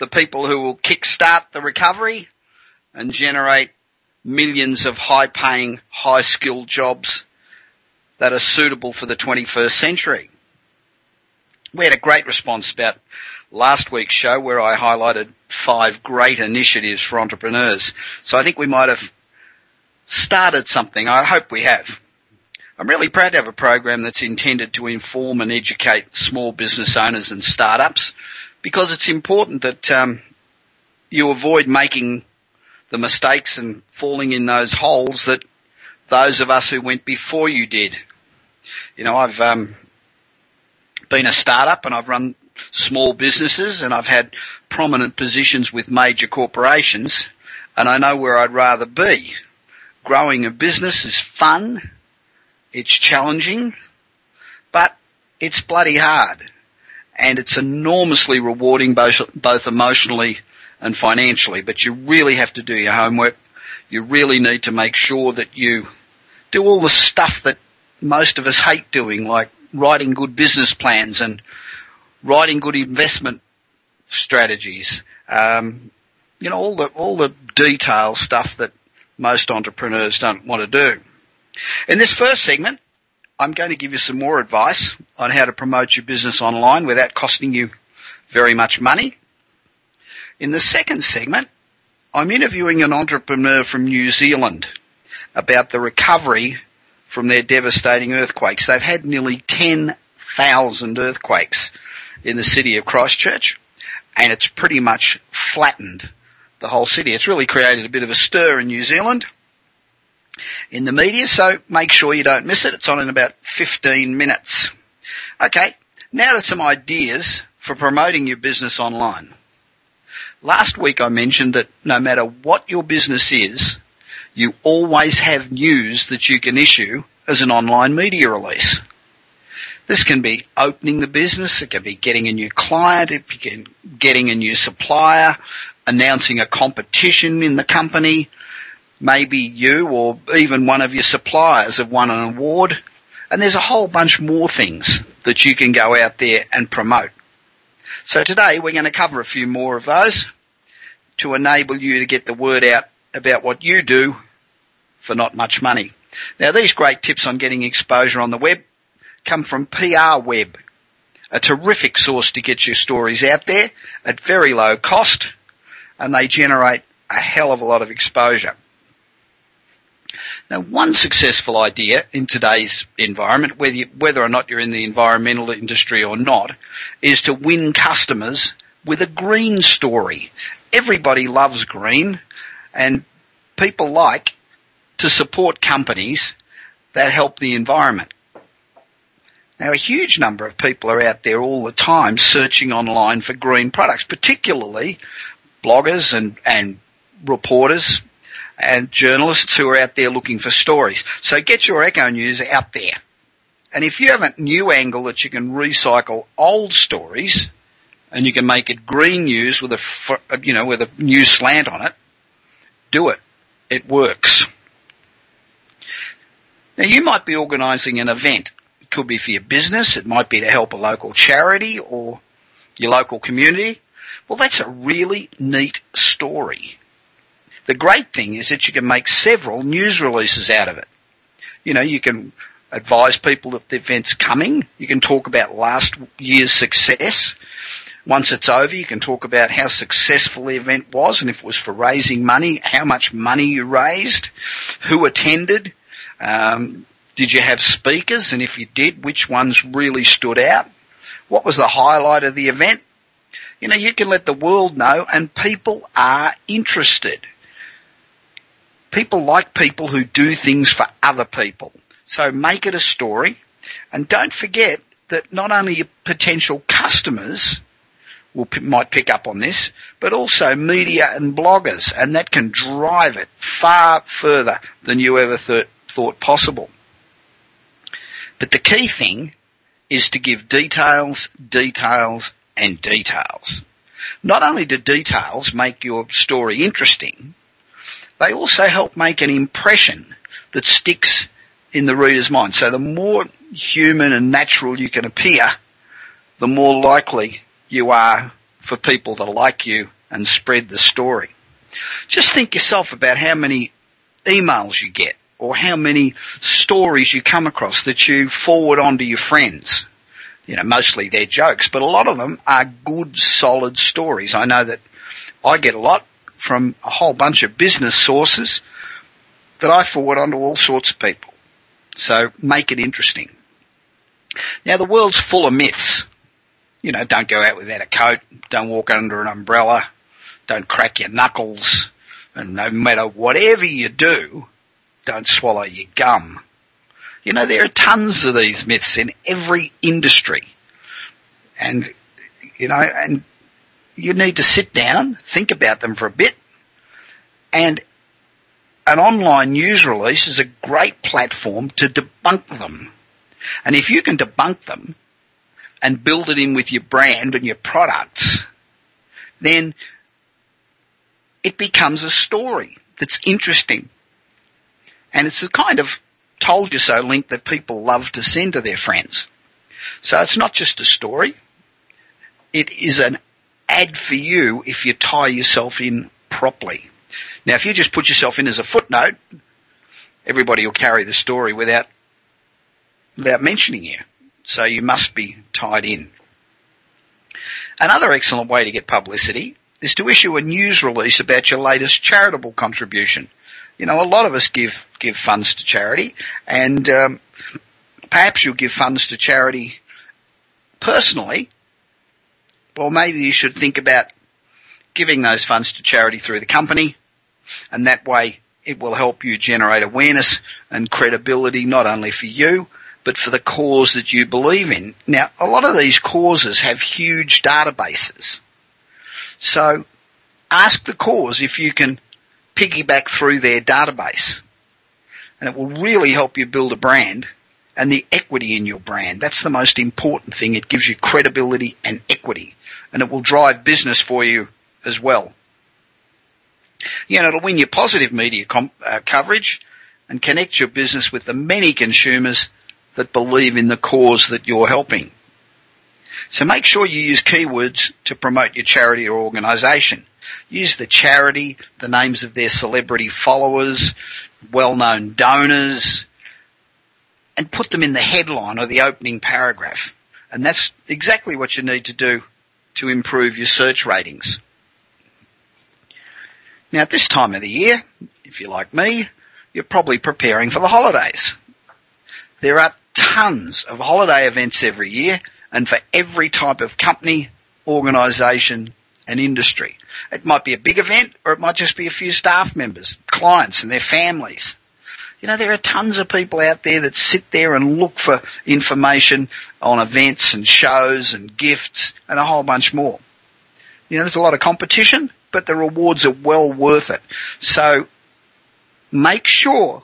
the people who will kickstart the recovery and generate millions of high-paying, high-skilled jobs that are suitable for the 21st century. We had a great response about last week's show where I highlighted 5 great initiatives for entrepreneurs. So I think we might have started something. I hope we have. I'm really proud to have a program that's intended to inform and educate small business owners and startups, because it's important that you avoid making the mistakes and falling in those holes that those of us who went before you did. You know, I've been a startup and I've run small businesses and I've had prominent positions with major corporations, and I know where I'd rather be. Growing a business is fun, it's challenging, but it's bloody hard. And it's enormously rewarding both emotionally and financially. But you really have to do your homework. You really need to make sure that you do all the stuff that most of us hate doing, like writing good business plans and writing good investment strategies. You know, all the detail stuff that most entrepreneurs don't want to do. In this first segment, I'm going to give you some more advice on how to promote your business online without costing you very much money. In the second segment, I'm interviewing an entrepreneur from New Zealand about the recovery from their devastating earthquakes. They've had nearly 10,000 earthquakes in the city of Christchurch, and it's pretty much flattened the whole city. It's really created a bit of a stir in New Zealand, in the media, so make sure you don't miss it. It's on in about 15 minutes. Okay, now to some ideas for promoting your business online. Last week I mentioned that no matter what your business is, you always have news that you can issue as an online media release. This can be opening the business, it can be getting a new client, it can be getting a new supplier, announcing a competition in the company. Maybe you or even one of your suppliers have won an award, and there's a whole bunch more things that you can go out there and promote. So today we're going to cover a few more of those to enable you to get the word out about what you do for not much money. Now, these great tips on getting exposure on the web come from PR Web, a terrific source to get your stories out there at very low cost, and they generate a hell of a lot of exposure. Now, one successful idea in today's environment, whether or not you're in the environmental industry or not, is to win customers with a green story. Everybody loves green, and people like to support companies that help the environment. Now, a huge number of people are out there all the time searching online for green products, particularly bloggers and reporters and journalists who are out there looking for stories. So get your echo news out there. And if you have a new angle that you can recycle old stories and you can make it green news with a new slant on it, do it. It works. Now, you might be organising an event. It could be for your business. It might be to help a local charity or your local community. Well, that's a really neat story. The great thing is that you can make several news releases out of it. You know, you can advise people that the event's coming. You can talk about last year's success. Once it's over, you can talk about how successful the event was, and if it was for raising money, how much money you raised, who attended, did you have speakers, and if you did, which ones really stood out, what was the highlight of the event. You know, you can let the world know, and people are interested. People like people who do things for other people. So make it a story. And don't forget that not only your potential customers might pick up on this, but also media and bloggers, and that can drive it far further than you ever thought possible. But the key thing is to give details, details, and details. Not only do details make your story interesting, they also help make an impression that sticks in the reader's mind. So the more human and natural you can appear, the more likely you are for people to like you and spread the story. Just think yourself about how many emails you get or how many stories you come across that you forward on to your friends. You know, mostly they're jokes, but a lot of them are good, solid stories. I know that I get a lot from a whole bunch of business sources that I forward on to all sorts of people. So make it interesting. Now, the world's full of myths. You know, don't go out without a coat, don't walk under an umbrella, don't crack your knuckles, and no matter whatever you do, don't swallow your gum. You know, there are tons of these myths in every industry. And, you know, and you need to sit down, think about them for a bit, and an online news release is a great platform to debunk them. And if you can debunk them and build it in with your brand and your products, then it becomes a story that's interesting. And it's the kind of told you so link that people love to send to their friends. So it's not just a story. It is an ad for you if you tie yourself in properly. Now, if you just put yourself in as a footnote, everybody will carry the story without mentioning you. So you must be tied in. Another excellent way to get publicity is to issue a news release about your latest charitable contribution. You know, a lot of us give funds to charity, and perhaps you'll give funds to charity personally. Well, maybe you should think about giving those funds to charity through the company, and that way it will help you generate awareness and credibility not only for you, but for the cause that you believe in. Now, a lot of these causes have huge databases. So ask the cause if you can piggyback through their database. And it will really help you build a brand and the equity in your brand. That's the most important thing. It gives you credibility and equity. And it will drive business for you as well. You know, it'll win you positive media coverage and connect your business with the many consumers that believe in the cause that you're helping. So make sure you use keywords to promote your charity or organisation. Use the charity, the names of their celebrity followers, well-known donors, and put them in the headline or the opening paragraph. And that's exactly what you need to do to improve your search ratings. Now, at this time of the year, if you're like me, you're probably preparing for the holidays. There are tons of holiday events every year and for every type of company, organisation and industry. It might be a big event or it might just be a few staff members, clients and their families. You know, there are tons of people out there that sit there and look for information on events and shows and gifts and a whole bunch more. You know, there's a lot of competition, but the rewards are well worth it. So make sure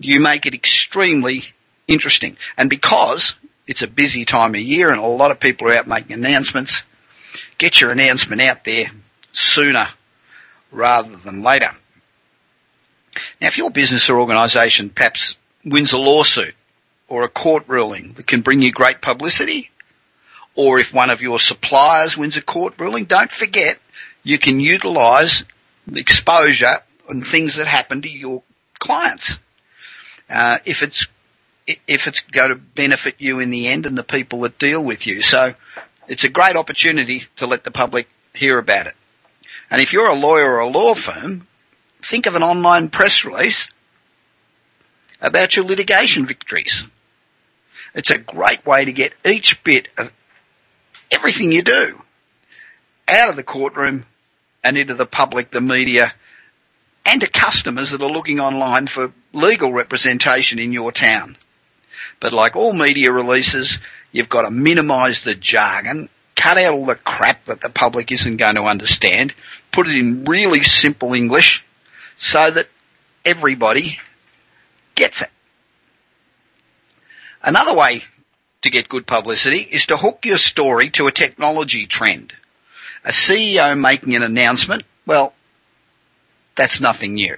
you make it extremely interesting. And because it's a busy time of year and a lot of people are out making announcements, get your announcement out there sooner rather than later. Now, if your business or organisation perhaps wins a lawsuit or a court ruling that can bring you great publicity, or if one of your suppliers wins a court ruling, don't forget, you can utilise the exposure and things that happen to your clients. If it's going to benefit you in the end and the people that deal with you. So it's a great opportunity to let the public hear about it. And if you're a lawyer or a law firm, think of an online press release about your litigation victories. It's a great way to get each bit of everything you do out of the courtroom and into the public, the media, and to customers that are looking online for legal representation in your town. But like all media releases, you've got to minimise the jargon cut out all the crap that the public isn't going to understand, put it in really simple English so that everybody gets it. Another way to get good publicity is to hook your story to a technology trend. A CEO making an announcement, well, that's nothing new.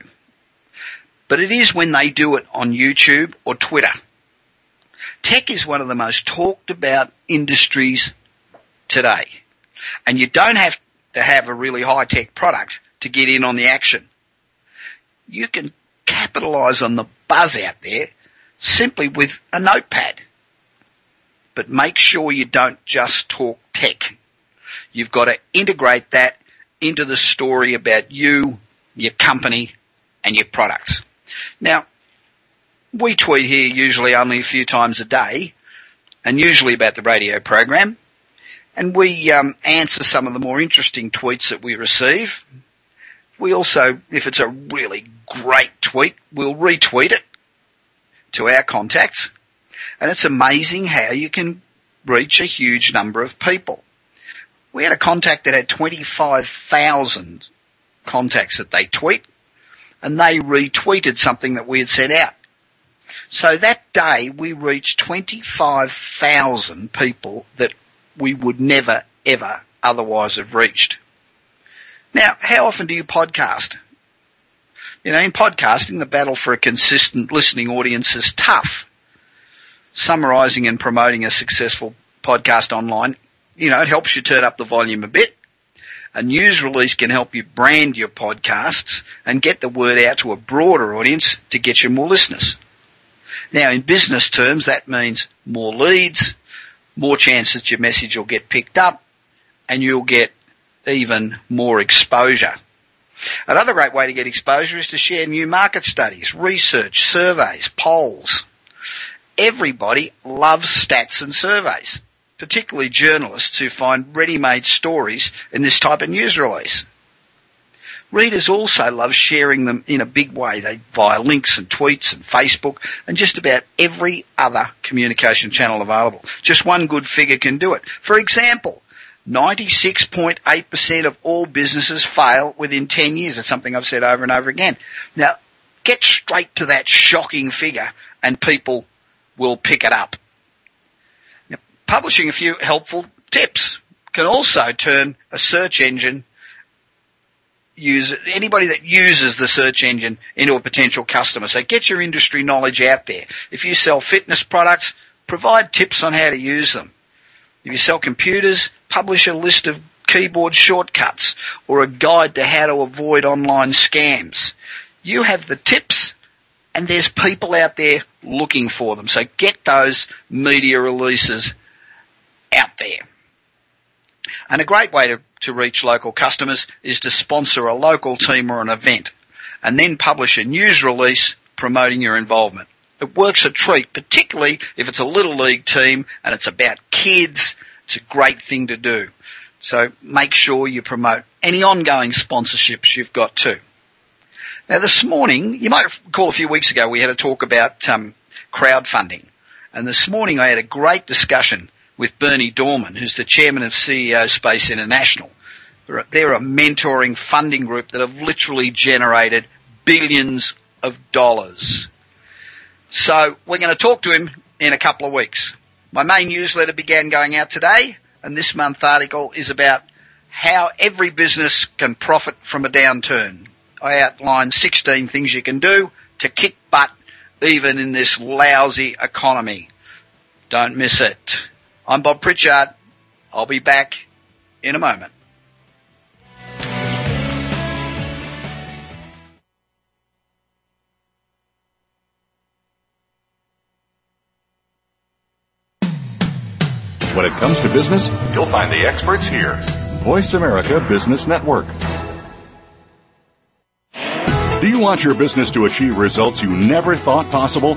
But it is when they do it on YouTube or Twitter. Tech is one of the most talked about industries today. And you don't have to have a really high-tech product to get in on the action. You can capitalise on the buzz out there simply with a notepad. But make sure you don't just talk tech. You've got to integrate that into the story about you, your company, and your products. Now, we tweet here usually only a few times a day, and usually about the radio program, and we answer some of the more interesting tweets that we receive. We also, if it's a really great tweet, we'll retweet it to our contacts, and it's amazing how you can reach a huge number of people. We had a contact that had 25,000 contacts that they tweet, and they retweeted something that we had sent out. So that day we reached 25,000 people that we would never, ever otherwise have reached. Now, how often do you podcast? You know, in podcasting, the battle for a consistent listening audience is tough. Summarising and promoting a successful podcast online, you know, it helps you turn up the volume a bit. A news release can help you brand your podcasts and get the word out to a broader audience to get you more listeners. Now, in business terms, that means more leads, more chances that your message will get picked up, and you'll get even more exposure. Another great way to get exposure is to share new market studies, research, surveys, polls. Everybody loves stats and surveys, particularly journalists who find ready-made stories in this type of news release. Readers also love sharing them in a big way, via links and tweets and Facebook and just about every other communication channel available. Just one good figure can do it. For example, 96.8% of all businesses fail within 10 years. That's something I've said over and over again. Now, get straight to that shocking figure and people will pick it up. Now, publishing a few helpful tips can also turn a search engine anybody that uses the search engine into a potential customer. So get your industry knowledge out there. If you sell fitness products, provide tips on how to use them. If you sell computers, publish a list of keyboard shortcuts or a guide to how to avoid online scams. You have the tips and there's people out there looking for them. So get those media releases out there. And a great way to reach local customers is to sponsor a local team or an event and then publish a news release promoting your involvement. It works a treat, particularly if it's a little league team and it's about kids. It's a great thing to do. So make sure you promote any ongoing sponsorships you've got too. Now this morning, you might recall a few weeks ago we had a talk about crowdfunding. And this morning I had a great discussion with Bernie Dorman, who's the chairman of CEO Space International. They're a mentoring funding group that have literally generated billions of dollars. So we're going to talk to him in a couple of weeks. My main newsletter began going out today, and this month's article is about how every business can profit from a downturn. I outline 16 things you can do to kick butt even in this lousy economy. Don't miss it. I'm Bob Pritchard. I'll be back in a moment. When it comes to business, you'll find the experts here. Voice America Business Network. Do you want your business to achieve results you never thought possible?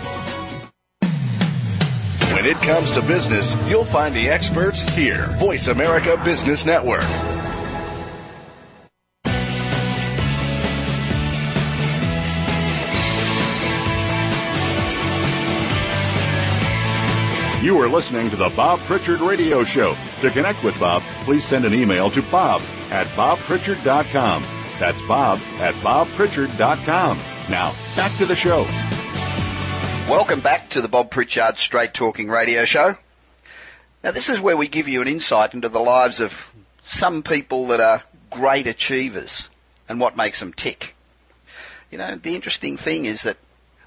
When it comes to business, you'll find the experts here. Voice America Business Network. You are listening to the Bob Pritchard Radio Show. To connect with Bob, please send an email to bob@bobpritchard.com. That's bob@bobpritchard.com. Now, back to the show. Welcome back to the Bob Pritchard Straight Talking Radio Show. Now, this is where we give you an insight into the lives of some people that are great achievers and what makes them tick. You know, the interesting thing is that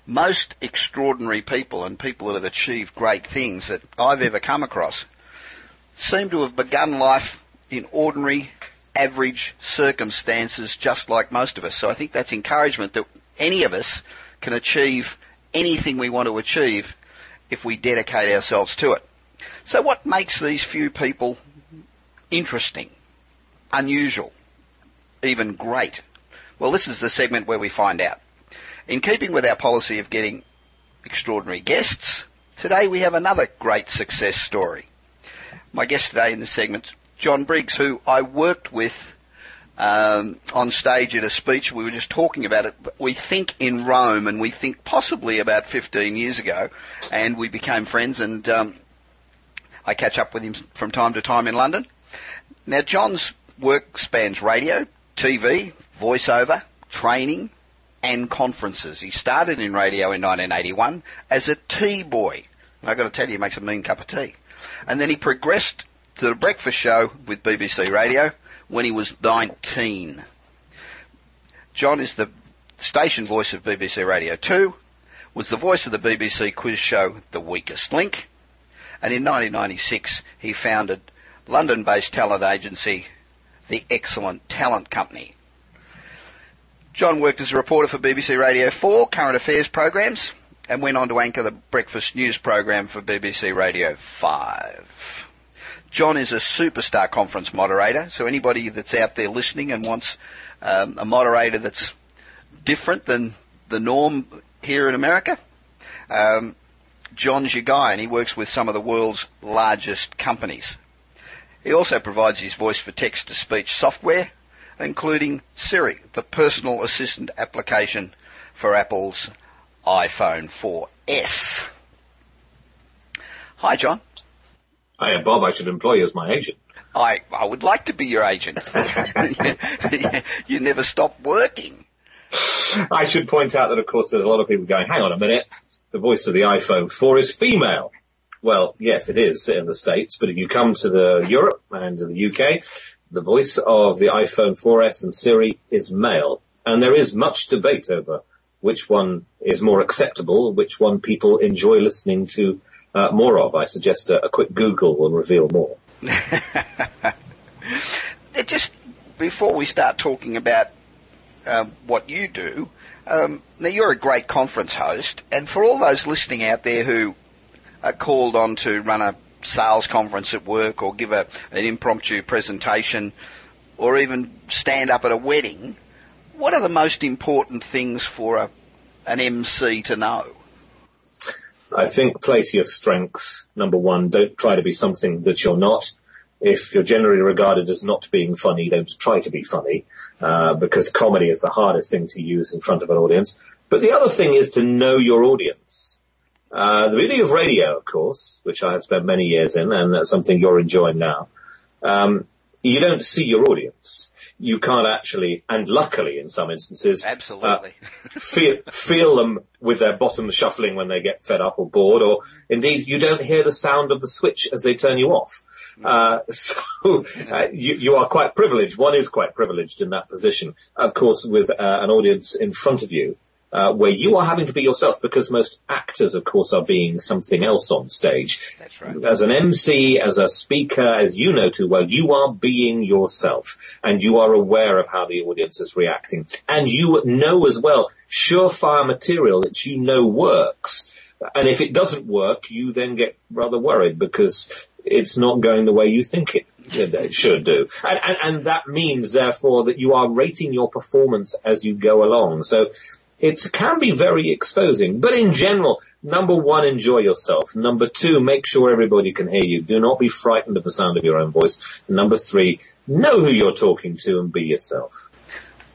most extraordinary people and people that have achieved great things that I've ever come across seem to have begun life in ordinary, average circumstances, just like most of us. So I think that's encouragement that any of us can achieve anything we want to achieve if we dedicate ourselves to it. So what makes these few people interesting, unusual, even great? Well, this is the segment where we find out. In keeping with our policy of getting extraordinary guests, today we have another great success story. My guest today in this segment, Jon Briggs, who I worked with on stage at a speech. We were just talking about it. We think in Rome, and we think possibly about 15 years ago, and we became friends, and I catch up with him from time to time in London. Now, Jon's work spans radio, TV, voiceover, training, and conferences. He started in radio in 1981 as a tea boy. And I've got to tell you, he makes a mean cup of tea. And then he progressed to the breakfast show with BBC Radio when he was 19. Jon is the station voice of BBC Radio 2, was the voice of the BBC quiz show The Weakest Link, and in 1996 he founded London-based talent agency The Excellent Talent Company. Jon worked as a reporter for BBC Radio 4 current affairs programs and went on to anchor the breakfast news program for BBC Radio 5. Jon is a superstar conference moderator, so anybody that's out there listening and wants a moderator that's different than the norm here in America, Jon's your guy, and he works with some of the world's largest companies. He also provides his voice for text-to-speech software, including Siri, the personal assistant application for Apple's iPhone 4S. Hi, Jon. Hi, Bob. I should employ you as my agent. I would like to be your agent. You never stop working. I should point out that, of course, there's a lot of people going, hang on a minute, the voice of the iPhone 4 is female. Well, yes, it is in the States, but if you come to Europe and to the UK, the voice of the iPhone 4S and Siri is male, and there is much debate over which one is more acceptable, which one people enjoy listening to more of. I suggest a quick Google will reveal more. Just before we start talking about what you do, now you're a great conference host, and for all those listening out there who are called on to run a sales conference at work or give an impromptu presentation or even stand up at a wedding, what are the most important things for an MC to know? I think play to your strengths, number one. Don't try to be something that you're not. If you're generally regarded as not being funny, don't try to be funny, because comedy is the hardest thing to use in front of an audience. But the other thing is to know your audience. The beauty of radio, of course, which I have spent many years in, and that's something you're enjoying now, you don't see your audience. You can't actually, and luckily in some instances, absolutely feel them with their bottom shuffling when they get fed up or bored, or indeed you don't hear the sound of the switch as they turn you off. So you are quite privileged. One is quite privileged in that position, of course, with an audience in front of you where you are having to be yourself, because most actors, of course, are being something else on stage. That's right. As an MC, as a speaker, as you know too well, you are being yourself, and you are aware of how the audience is reacting. And you know as well, surefire material that you know works. And if it doesn't work, you then get rather worried because it's not going the way you think it should do. And that means, therefore, that you are rating your performance as you go along. So it can be very exposing. But in general, number one, enjoy yourself. Number two, make sure everybody can hear you. Do not be frightened of the sound of your own voice. And number three, know who you're talking to and be yourself.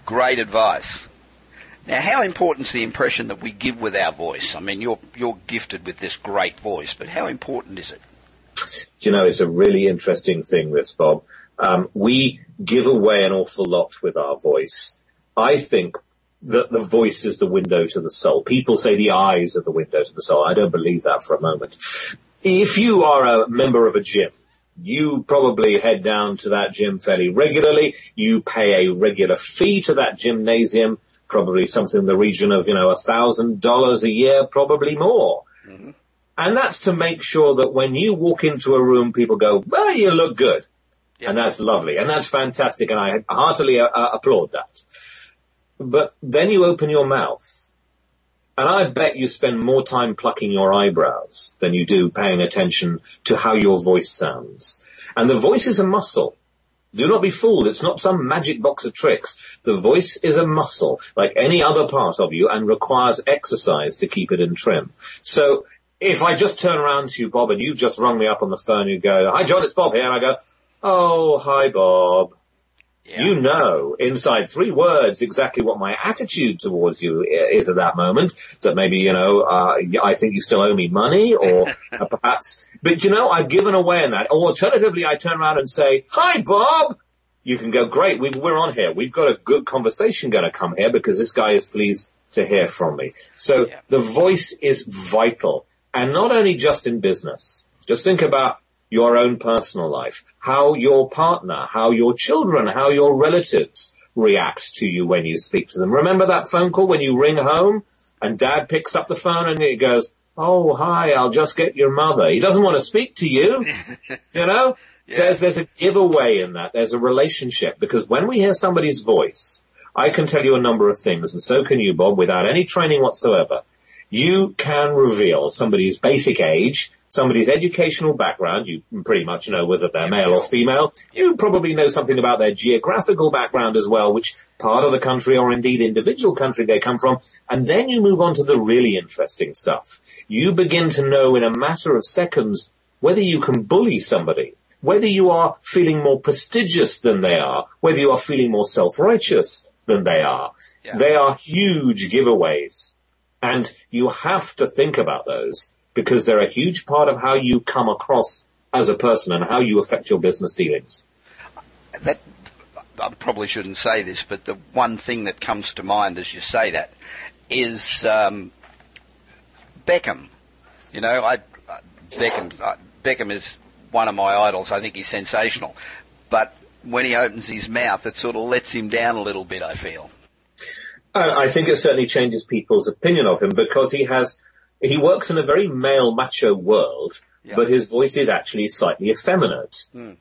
Great advice. Now, how important is the impression that we give with our voice? I mean, you're gifted with this great voice, but how important is it? You know, it's a really interesting thing, this, Bob. We give away an awful lot with our voice. I think that the voice is the window to the soul. People say the eyes are the window to the soul. I don't believe that for a moment. If you are a member of a gym, you probably head down to that gym fairly regularly. You pay a regular fee to that gymnasium, probably something in the region of, $1,000 a year, probably more. Mm-hmm. And that's to make sure that when you walk into a room, people go, well, you look good. Yep. And that's lovely. And that's fantastic. And I heartily applaud that. But then you open your mouth, and I bet you spend more time plucking your eyebrows than you do paying attention to how your voice sounds. And the voice is a muscle. Do not be fooled. It's not some magic box of tricks. The voice is a muscle, like any other part of you, and requires exercise to keep it in trim. So if I just turn around to you, Bob, and you just rung me up on the phone, you go, hi, John, it's Bob here. And I go, oh, hi, Bob. Yeah. You know, inside three words, exactly what my attitude towards you is at that moment. That maybe, I think you still owe me money, or perhaps. But, I've given away in that. Or alternatively, I turn around and say, hi, Bob. You can go, great, we're on here. We've got a good conversation going to come here because this guy is pleased to hear from me. So The voice is vital. And not only just in business. Just think about your own personal life, how your partner, how your children, how your relatives react to you when you speak to them. Remember that phone call when you ring home and Dad picks up the phone and he goes, oh, hi, I'll just get your mother. He doesn't want to speak to you, Yeah. There's a giveaway in that. There's a relationship, because when we hear somebody's voice, I can tell you a number of things, and so can you, Bob, without any training whatsoever. You can reveal somebody's basic age, somebody's educational background. You pretty much know whether they're male or female. You probably know something about their geographical background as well, which part of the country or indeed individual country they come from. And then you move on to the really interesting stuff. You begin to know in a matter of seconds whether you can bully somebody, whether you are feeling more prestigious than they are, whether you are feeling more self-righteous than they are. Yeah. They are huge giveaways. And you have to think about those, because they're a huge part of how you come across as a person and how you affect your business dealings. That, I probably shouldn't say this, but the one thing that comes to mind as you say that is Beckham. Beckham is one of my idols. I think he's sensational. But when he opens his mouth, it sort of lets him down a little bit, I feel. I think it certainly changes people's opinion of him, because he works in a very male macho world, but his voice is actually slightly effeminate. Mm.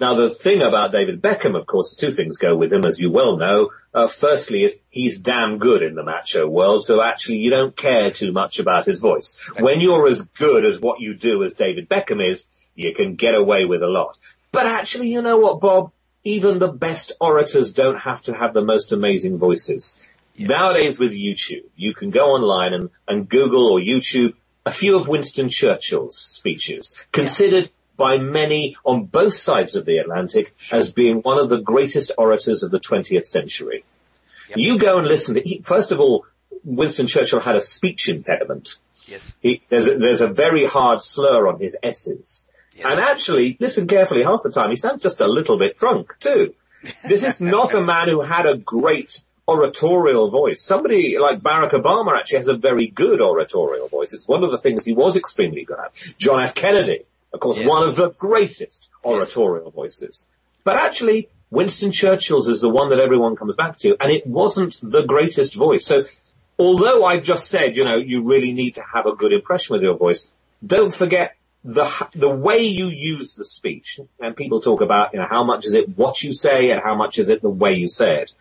Now, the thing about David Beckham, of course, two things go with him, as you well know. Firstly, is he's damn good in the macho world, so actually you don't care too much about his voice. Okay. When you're as good as what you do as David Beckham is, you can get away with a lot. But actually, you know what, Bob? Even the best orators don't have to have the most amazing voices. Yeah. Nowadays with YouTube, you can go online and Google or YouTube a few of Winston Churchill's speeches, considered by many on both sides of the Atlantic as being one of the greatest orators of the 20th century. Yep. You go and listen to first of all, Winston Churchill had a speech impediment. Yes. There's a very hard slur on his S's. Yes. And actually, listen carefully, half the time he sounds just a little bit drunk too. This is not a man who had a great oratorial voice. Somebody like Barack Obama actually has a very good oratorial voice. It's one of the things he was extremely good at. John F. Kennedy, of course, yes. one of the greatest oratorial yes. voices. But actually, Winston Churchill's is the one that everyone comes back to, and it wasn't the greatest voice. So although I just said, you know, you really need to have a good impression with your voice, don't forget the way you use the speech. And people talk about, you know, how much is it what you say and how much is it the way you say it.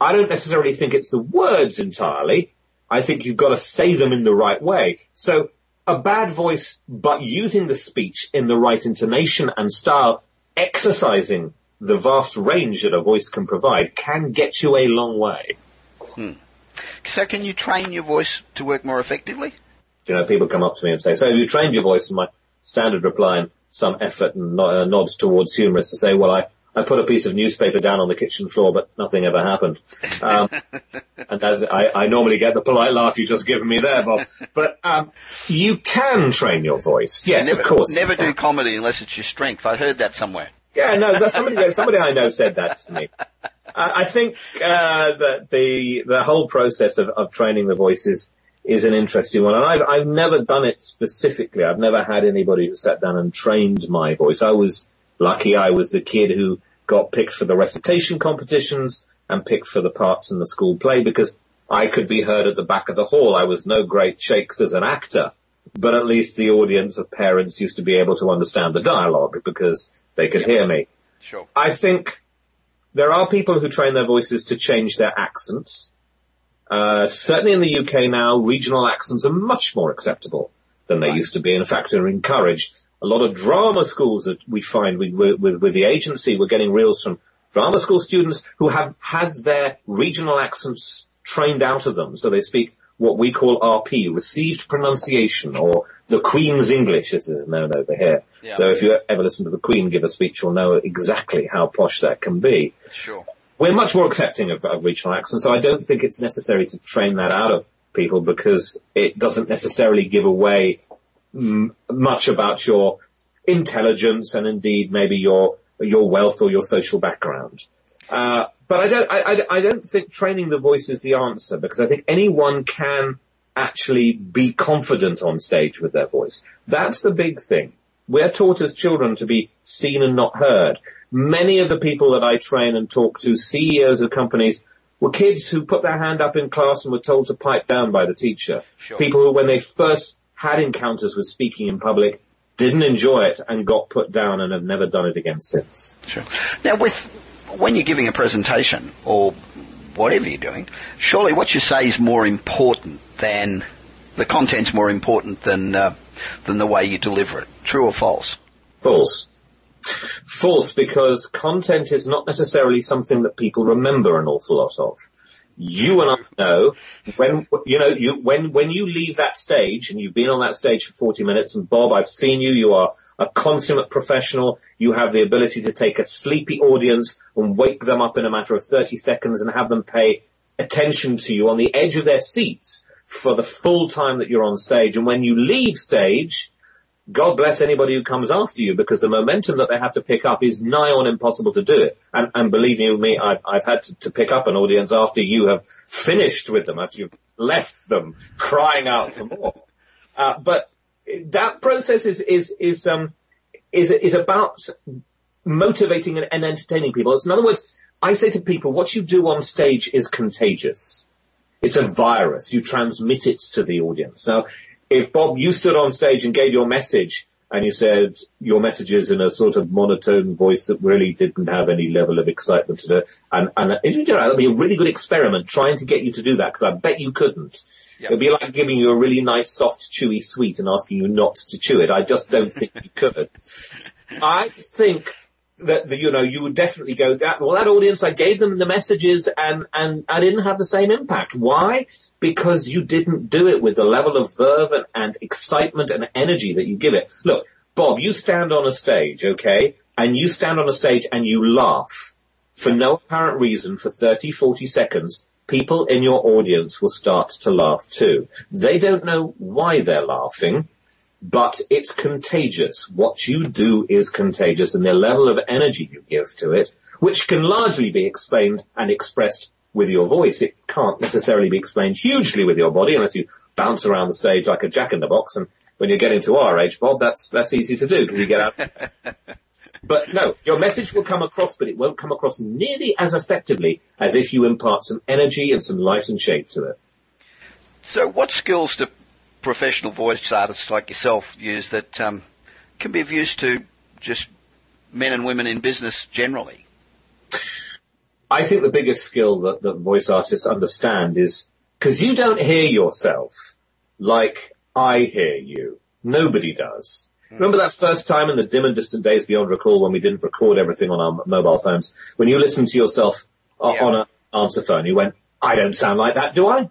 I don't necessarily think it's the words entirely. I think you've got to say them in the right way. So a bad voice, but using the speech in the right intonation and style, exercising the vast range that a voice can provide, can get you a long way. So can you train your voice to work more effectively? You know, people come up to me and say, so have you trained your voice? And my standard reply and some effort and nods towards humour is to say, well, I put a piece of newspaper down on the kitchen floor, but nothing ever happened. And that, I normally get the polite laugh you just given me there, Bob. But you can train your voice. Yes, never, of course. Never do comedy unless it's your strength. I heard that somewhere. Yeah, no, somebody I know said that to me. I think that the whole process of training the voice is an interesting one. And I've never done it specifically. I've never had anybody who sat down and trained my voice. I was lucky. I was the kid who got picked for the recitation competitions and picked for the parts in the school play because I could be heard at the back of the hall. I was no great shakes as an actor, but at least the audience of parents used to be able to understand the dialogue because they could hear me. Sure. I think there are people who train their voices to change their accents. Certainly in the UK now, regional accents are much more acceptable than they used to be. In fact, they're encouraged. A lot of drama schools that we find with the agency, we're getting reels from drama school students who have had their regional accents trained out of them. So they speak what we call RP, received pronunciation, or the Queen's English, as it is known over here. Yeah. So if you ever listen to the Queen give a speech, you'll know exactly how posh that can be. Sure. We're much more accepting of regional accents, so I don't think it's necessary to train that out of people because it doesn't necessarily give away much about your intelligence and indeed maybe your wealth or your social background. But I don't think training the voice is the answer because I think anyone can actually be confident on stage with their voice. That's the big thing. We're taught as children to be seen and not heard. Many of the people that I train and talk to, CEOs of companies, were kids who put their hand up in class and were told to pipe down by the teacher. Sure. People who, when they first had encounters with speaking in public, didn't enjoy it and got put down and have never done it again since. Sure. Now, when you're giving a presentation or whatever you're doing, surely what you say is more important than the content's more important than the way you deliver it. True or false? False. False, because content is not necessarily something that people remember an awful lot of. You and I know when you leave that stage and you've been on that stage for 40 minutes and Bob, I've seen you, you are a consummate professional. You have the ability to take a sleepy audience and wake them up in a matter of 30 seconds and have them pay attention to you on the edge of their seats for the full time that you're on stage. And when you leave stage, God bless anybody who comes after you because the momentum that they have to pick up is nigh on impossible to do it. And believe you me, I've had to pick up an audience after you have finished with them, after you've left them crying out for more. But that process is about motivating and entertaining people. It's, in other words, I say to people, what you do on stage is contagious. It's a virus. You transmit it to the audience. Now, if, Bob, you stood on stage and gave your message and you said your messages in a sort of monotone voice that really didn't have any level of excitement to it, and it would be a really good experiment trying to get you to do that, because I bet you couldn't. Yep. It would be like giving you a really nice, soft, chewy sweet and asking you not to chew it. I just don't think you could. I think that, you would definitely go, that audience, I gave them the messages and I didn't have the same impact. Why? Because you didn't do it with the level of verve and excitement and energy that you give it. Look, Bob, you stand on a stage, okay? And you stand on a stage and you laugh for no apparent reason for 30, 40 seconds. People in your audience will start to laugh too. They don't know why they're laughing. But it's contagious. What you do is contagious, and the level of energy you give to it, which can largely be explained and expressed with your voice. It can't necessarily be explained hugely with your body unless you bounce around the stage like a jack-in-the-box. And when you're getting to our age, Bob, that's easy to do because you get out. But no, your message will come across, but it won't come across nearly as effectively as if you impart some energy and some light and shade to it. So what skills do professional voice artists like yourself use that can be of use to just men and women in business generally? I think the biggest skill that voice artists understand is, because you don't hear yourself like I hear you. Nobody does. Mm. Remember that first time in the dim and distant days beyond recall when we didn't record everything on our mobile phones? When you listened to yourself on an answer phone, you went, I don't sound like that, do I?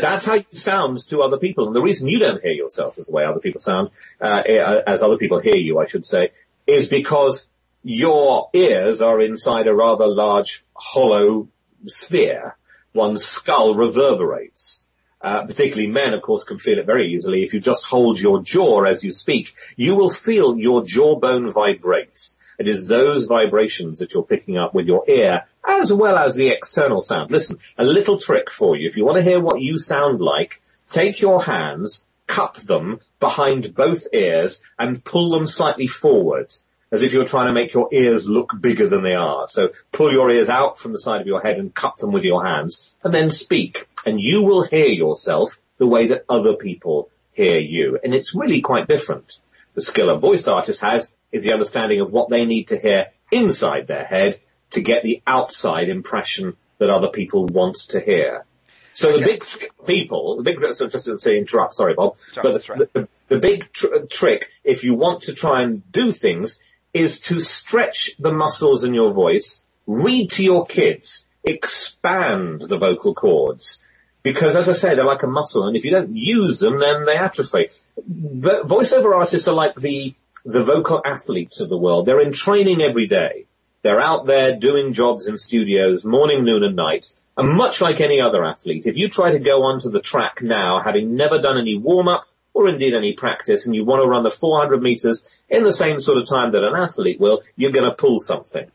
That's how you sound to other people. And the reason you don't hear yourself as the way other people sound, as other people hear you, I should say, is because your ears are inside a rather large, hollow sphere. One's skull reverberates. Particularly men, of course, can feel it very easily. If you just hold your jaw as you speak, you will feel your jawbone vibrate. It is those vibrations that you're picking up with your ear, as well as the external sound. Listen, a little trick for you. If you want to hear what you sound like, take your hands, cup them behind both ears, and pull them slightly forward, as if you're trying to make your ears look bigger than they are. So pull your ears out from the side of your head and cup them with your hands, and then speak. And you will hear yourself the way that other people hear you. And it's really quite different. The skill a voice artist has is the understanding of what they need to hear inside their head to get the outside impression that other people want to hear. So the big trick for people, so just to interrupt, sorry, Bob, the big trick, if you want to try and do things, is to stretch the muscles in your voice, read to your kids, expand the vocal cords. Because, as I say, they're like a muscle, and if you don't use them, then they atrophy. The voiceover artists are like the vocal athletes of the world. They're in training every day. They're out there doing jobs in studios, morning, noon, and night. And much like any other athlete, if you try to go onto the track now, having never done any warm-up or indeed any practice, and you want to run the 400 meters in the same sort of time that an athlete will, you're going to pull something.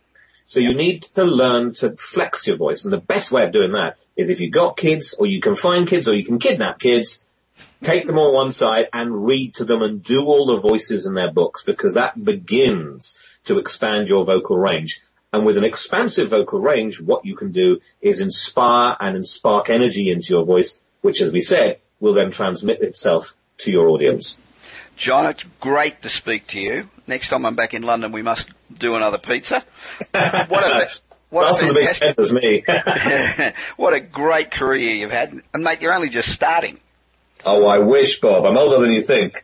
So you need to learn to flex your voice. And the best way of doing that is if you've got kids, or you can find kids, or you can kidnap kids, take them on one side and read to them and do all the voices in their books, because that begins to expand your vocal range. And with an expansive vocal range, what you can do is inspire and spark energy into your voice, which, as we said, will then transmit itself to your audience. Jon, it's great to speak to you. Next time I'm back in London, we must do another pizza. What a great career you've had. And, mate, you're only just starting. Oh, I wish, Bob. I'm older than you think.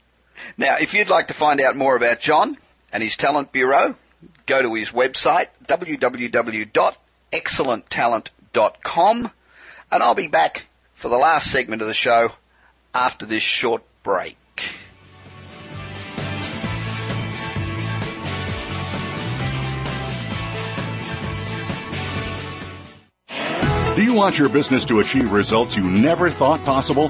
Now, if you'd like to find out more about Jon and his talent bureau, go to his website, www.excellenttalent.com, and I'll be back for the last segment of the show after this short break. Do you want your business to achieve results you never thought possible?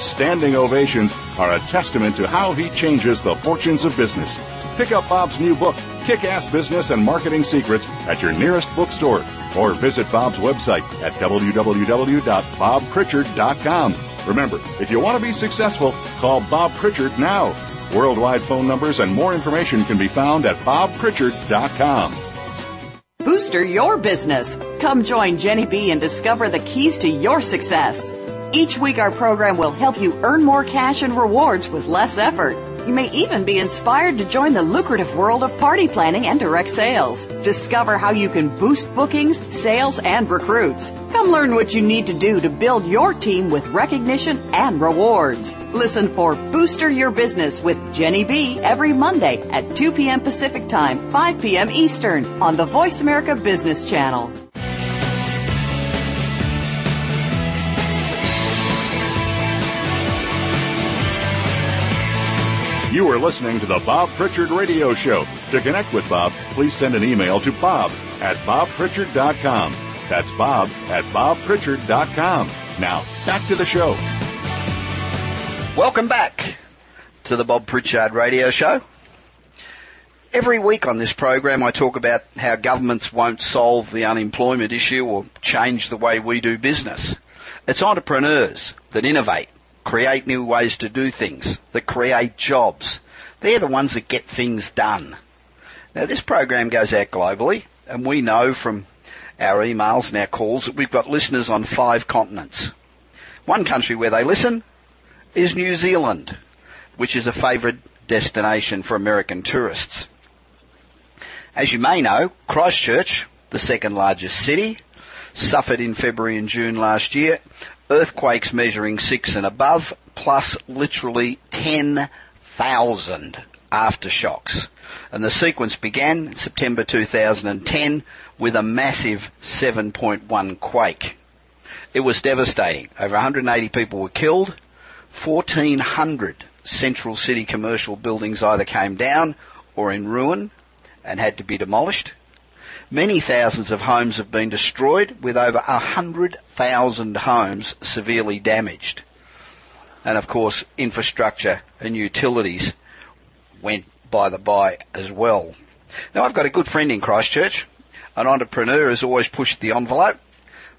standing ovations are a testament to how he changes the fortunes of business. Pick up Bob's new book, Kick-Ass Business and Marketing Secrets, at your nearest bookstore, or visit Bob's website at www.bobpritchard.com. Remember, if you want to be successful, call Bob Pritchard now. Worldwide phone numbers and more information can be found at bobpritchard.com. Booster your business. Come join Jenny B and discover the keys to your success. Each week, our program will help you earn more cash and rewards with less effort. You may even be inspired to join the lucrative world of party planning and direct sales. Discover how you can boost bookings, sales, and recruits. Come learn what you need to do to build your team with recognition and rewards. Listen for Booster Your Business with Jenny B every Monday at 2 p.m. Pacific Time, 5 p.m. Eastern on the Voice America Business Channel. You are listening to the Bob Pritchard Radio Show. To connect with Bob, please send an email to bob@bobpritchard.com. That's bob@bobpritchard.com. Now, back to the show. Welcome back to the Bob Pritchard Radio Show. Every week on this program, I talk about how governments won't solve the unemployment issue or change the way we do business. It's entrepreneurs that innovate, create new ways to do things, that create jobs. They're the ones that get things done. Now, this program goes out globally, and we know from our emails and our calls that we've got listeners on 5 continents. One country where they listen is New Zealand, which is a favourite destination for American tourists. As you may know, Christchurch, the second largest city, suffered in February and June last year earthquakes measuring 6 and above, plus literally 10,000 aftershocks. And the sequence began in September 2010 with a massive 7.1 quake. It was devastating. Over 180 people were killed. 1,400 central city commercial buildings either came down or in ruin and had to be demolished. Many thousands of homes have been destroyed, with over 100,000 homes severely damaged. And of course, infrastructure and utilities went by the by as well. Now, I've got a good friend in Christchurch. An entrepreneur who's always pushed the envelope.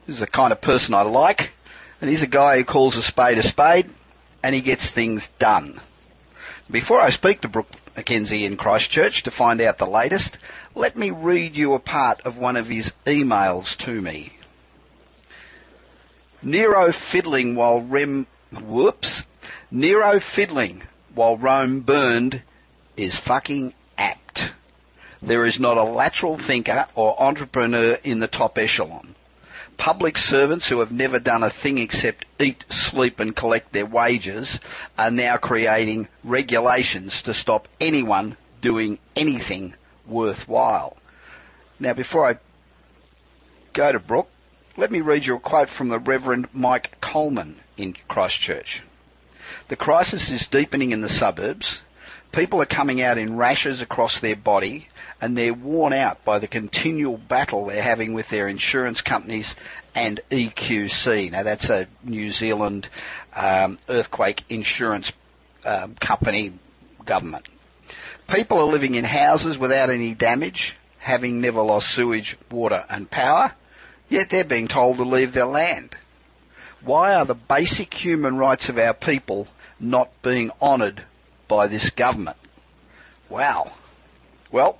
This is the kind of person I like. And he's a guy who calls a spade, and he gets things done. Before I speak to Brooke McKenzie in Christchurch to find out the latest, let me read you a part of one of his emails to me. Nero fiddling while Rome burned is fucking apt. There is not a lateral thinker or entrepreneur in the top echelon. Public servants who have never done a thing except eat, sleep and collect their wages are now creating regulations to stop anyone doing anything worthwhile. Now, before I go to Brooke, let me read you a quote from the Reverend Mike Coleman in Christchurch. The crisis is deepening in the suburbs. People are coming out in rashes across their body, and they're worn out by the continual battle they're having with their insurance companies and EQC. Now, that's a New Zealand earthquake insurance company government. People are living in houses without any damage, having never lost sewage, water and power, yet they're being told to leave their land. Why are the basic human rights of our people not being honoured by this government? Wow. Well,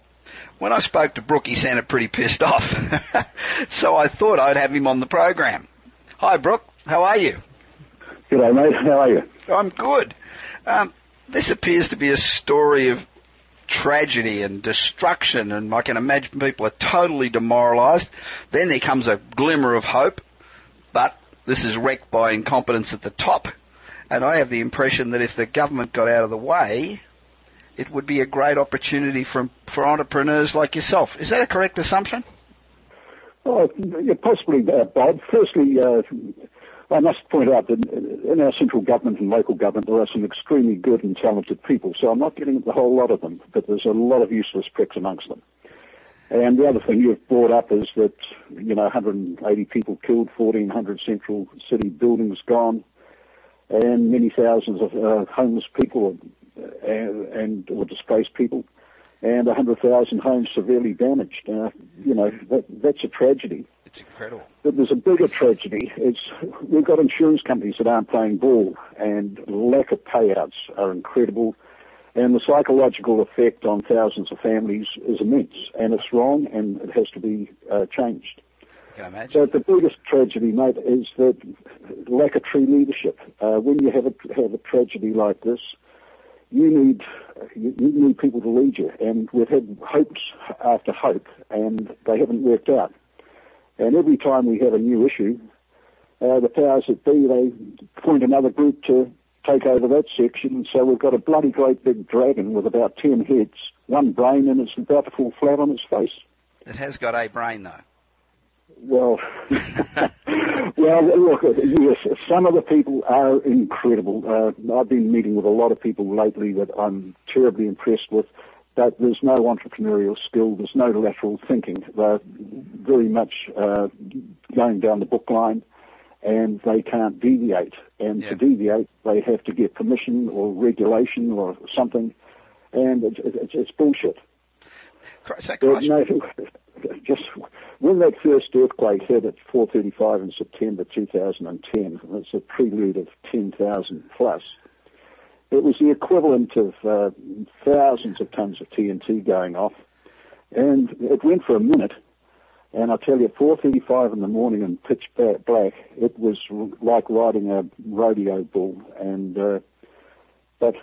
when I spoke to Brooke, he sounded pretty pissed off. So I thought I'd have him on the program. Hi, Brooke. How are you? G'day, mate. How are you? I'm good. This appears to be a story of tragedy and destruction, and I can imagine people are totally demoralised. Then there comes a glimmer of hope, but this is wrecked by incompetence at the top. And I have the impression that if the government got out of the way, it would be a great opportunity for entrepreneurs like yourself. Is that a correct assumption? Oh, yeah, possibly, Bob. Firstly, I must point out that in our central government and local government, there are some extremely good and talented people. So I'm not getting the whole lot of them, but there's a lot of useless pricks amongst them. And the other thing you've brought up is that, 180 people killed, 1,400 central city buildings gone, and many thousands of homeless people and or displaced people, and 100,000 homes severely damaged. That's a tragedy. It's incredible. But there's a bigger tragedy. We've got insurance companies that aren't playing ball, and lack of payouts are incredible, and the psychological effect on thousands of families is immense, and it's wrong, and it has to be changed. Can I imagine? But the biggest tragedy, mate, is the lack of true leadership. When you have a tragedy like this, you need people to lead you. And we've had hopes after hope, and they haven't worked out. And every time we have a new issue, the powers that be, they point another group to take over that section. So we've got a bloody great big dragon with about 10 heads, one brain, and it's about to fall flat on its face. It has got a brain, though. Well, look, yes, some of the people are incredible. I've been meeting with a lot of people lately that I'm terribly impressed with, but there's no entrepreneurial skill, there's no lateral thinking. They're very much going down the book line, and they can't deviate. And to deviate, they have to get permission or regulation or something, and it's bullshit. Just when that first earthquake hit at 4:35 in September 2010, it's a prelude of 10,000 plus. It was the equivalent of thousands of tons of TNT going off, and it went for a minute. And I tell you, 4:35 in the morning and pitch black, it was like riding a rodeo bull. And but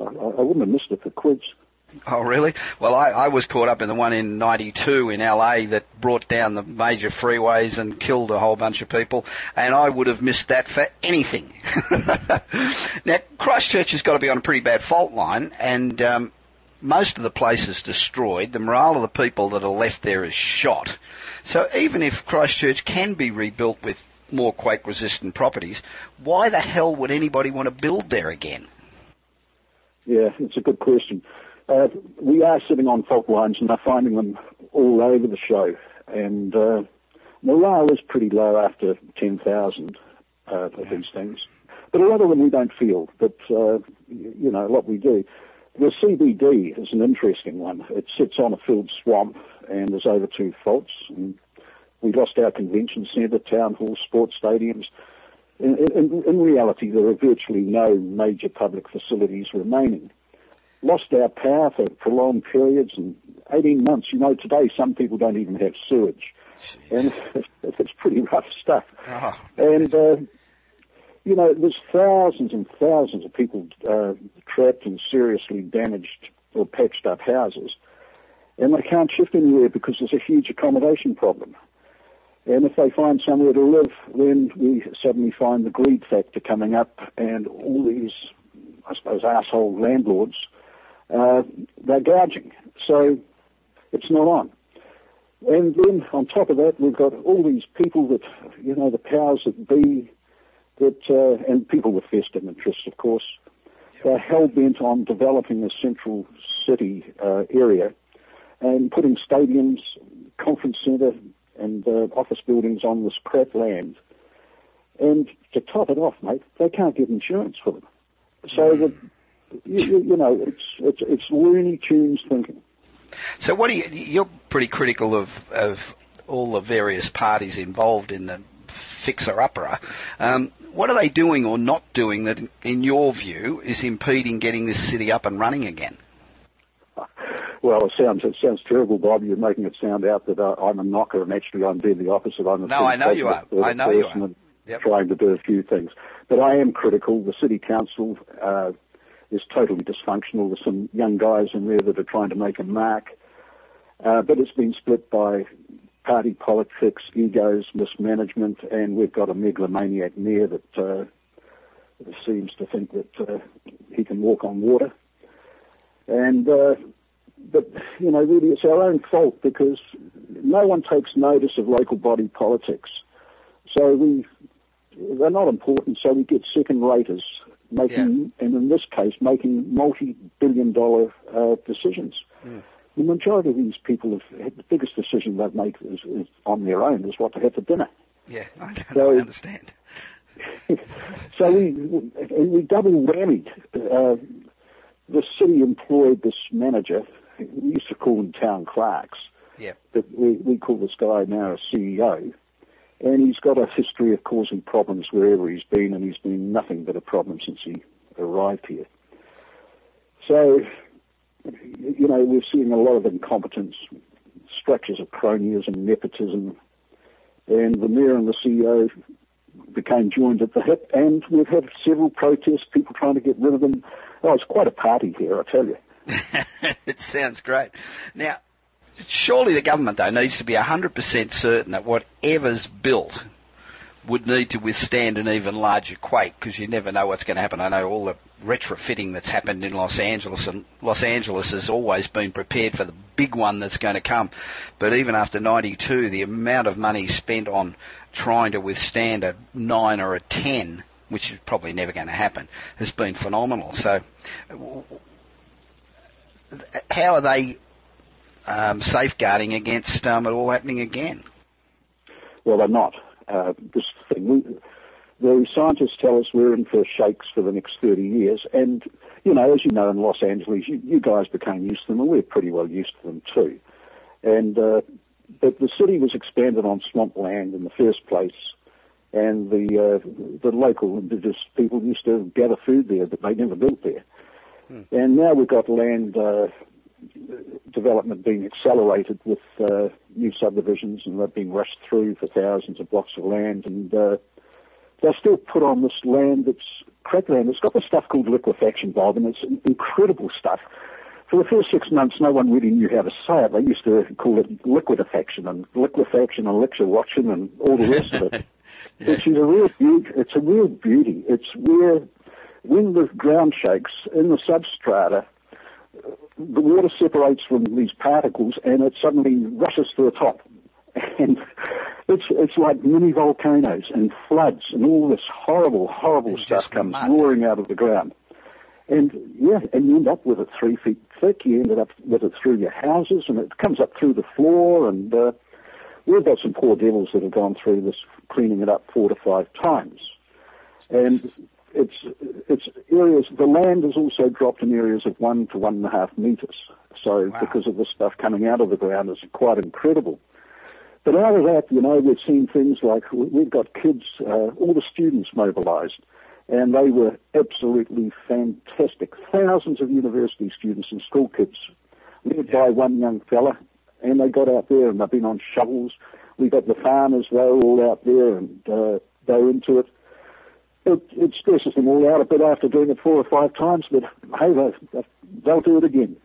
I wouldn't have missed it for quids. Oh, really? Well, I was caught up in the one in 92 in LA that brought down the major freeways and killed a whole bunch of people, and I would have missed that for anything. Now, Christchurch has got to be on a pretty bad fault line, and most of the place is destroyed. The morale of the people that are left there is shot. So even if Christchurch can be rebuilt with more quake-resistant properties, why the hell would anybody want to build there again? Yeah, it's a good question. We are sitting on fault lines, and I'm finding them all over the show. And morale is pretty low after 10,000 of these things. But a lot of them we don't feel, but, you know, a lot we do. The CBD is an interesting one. It sits on a filled swamp, and there's over two faults. And we lost our convention centre, town halls, sports stadiums. In reality, there are virtually no major public facilities remaining. Lost our power for prolonged periods and 18 months. You know, today some people don't even have sewage. Jeez. And it's pretty rough stuff. Oh. And, you know, there's thousands and thousands of people trapped in seriously damaged or patched up houses. And they can't shift anywhere because there's a huge accommodation problem. And if they find somewhere to live, then we suddenly find the greed factor coming up, and all these, I suppose, asshole landlords, they're gouging. So it's not on. And then on top of that, we've got all these people that, you know, the powers that be, that and people with vested interests, of course, they're hell-bent on developing a central city area and putting stadiums, conference centre and office buildings on this crap land. And to top it off, mate, they can't get insurance for them. So that... You know, it's Looney Tunes thinking. So what do you're pretty critical of all the various parties involved in the fixer-upper. What are they doing or not doing that, in your view, is impeding getting this city up and running again? Well, it sounds terrible, Bob. You're making it sound out that I'm a knocker, and actually I'm doing the opposite. I know you are. Yep. Trying to do a few things. But I am critical. The city council... is totally dysfunctional. There's some young guys in there that are trying to make a mark. But it's been split by party politics, egos, mismanagement, and we've got a megalomaniac mayor that seems to think that he can walk on water. And, but, you know, really it's our own fault because no one takes notice of local body politics. So they're not important, so we get second-raters. And in this case, making multi-billion-dollar decisions. Yeah. The majority of these people the biggest decision they've made is on their own is what to have for dinner. Yeah, I understand. So we double whammied. The city employed this manager. We used to call them town clerks. Yeah, but we call this guy now a CEO. And he's got a history of causing problems wherever he's been, and he's been nothing but a problem since he arrived here. So, you know, we're seeing a lot of incompetence, structures of cronyism, nepotism, and the mayor and the CEO became joined at the hip, and we've had several protests, people trying to get rid of them. Oh, it's quite a party here, I tell you. It sounds great. Now, surely the government, though, needs to be 100% certain that whatever's built would need to withstand an even larger quake, because you never know what's going to happen. I know all the retrofitting that's happened in Los Angeles, and Los Angeles has always been prepared for the big one that's going to come. But even after 92, the amount of money spent on trying to withstand a 9 or a 10, which is probably never going to happen, has been phenomenal. So how are they safeguarding against it all happening again? Well, they're not. This thing, the scientists tell us we're in for shakes for the next 30 years. And, you know, as you know, in Los Angeles, you guys became used to them, and we're pretty well used to them too. And but the city was expanded on swampland in the first place, and the local indigenous people used to gather food there that they never built there. Hmm. And now we've got land development being accelerated with new subdivisions, and they've been rushed through for thousands of blocks of land, and they're still put on this land that's crack land. It's got this stuff called liquefaction, Bob, and it's incredible stuff. For the first 6 months, no one really knew how to say it. They used to call it liquefaction and lecture watching and all the rest of it. Yeah. Which is it's a real beauty. It's where, when the ground shakes in the substrata, the water separates from these particles, and it suddenly rushes to the top. And it's like mini volcanoes and floods and all this horrible, horrible stuff comes roaring out of the ground. And, yeah, and you end up with it 3 feet thick. You ended up with it through your houses, and it comes up through the floor. And we've got some poor devils that have gone through this, cleaning it up 4 to 5 times. And it's areas, the land is also dropped in areas of 1 to 1.5 metres. So wow. Because of the stuff coming out of the ground, it's quite incredible. But out of that, you know, we've seen things like, we've got kids, all the students mobilised, and they were absolutely fantastic. Thousands of university students and school kids, led by one young fella, and they got out there and they've been on shovels. We got the farmers, they were all out there, and they were into it. It stresses them all out a bit after doing it 4 or 5 times, but hey, they'll do it again.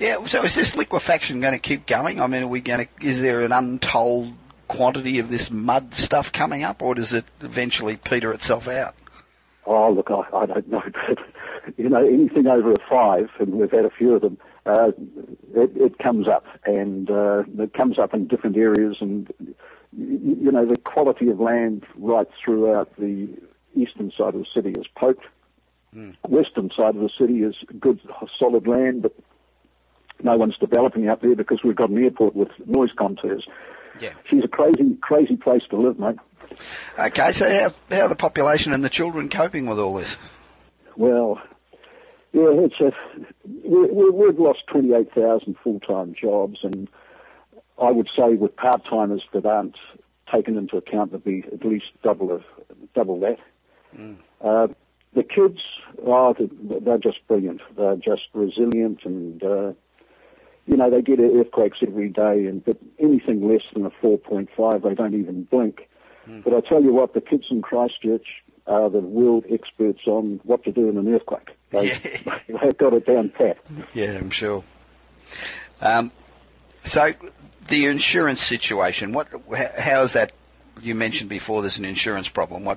Yeah, so is this liquefaction going to keep going? I mean, is there an untold quantity of this mud stuff coming up, or does it eventually peter itself out? Oh, look, I don't know, but, you know, anything over a 5, and we've had a few of them, it comes up, and it comes up in different areas, and, you know, the quality of land right throughout the eastern side of the city is poked. Mm. Western side of the city is good, solid land, but no one's developing up there because we've got an airport with noise contours. Yeah. She's a crazy, crazy place to live, mate. Okay, so how are the population and the children coping with all this? Well, yeah, we've lost 28,000 full-time jobs, and I would say with part-timers that aren't taken into account, there'd be at least double that. Mm. The kids, they're just brilliant. They're just resilient, and you know, they get earthquakes every day, but anything less than a 4.5, they don't even blink. Mm. But I tell you what, the kids in Christchurch are the world experts on what to do in an earthquake. They've got it down pat. Yeah, I'm sure. So the insurance situation, how is that? You mentioned before there's an insurance problem.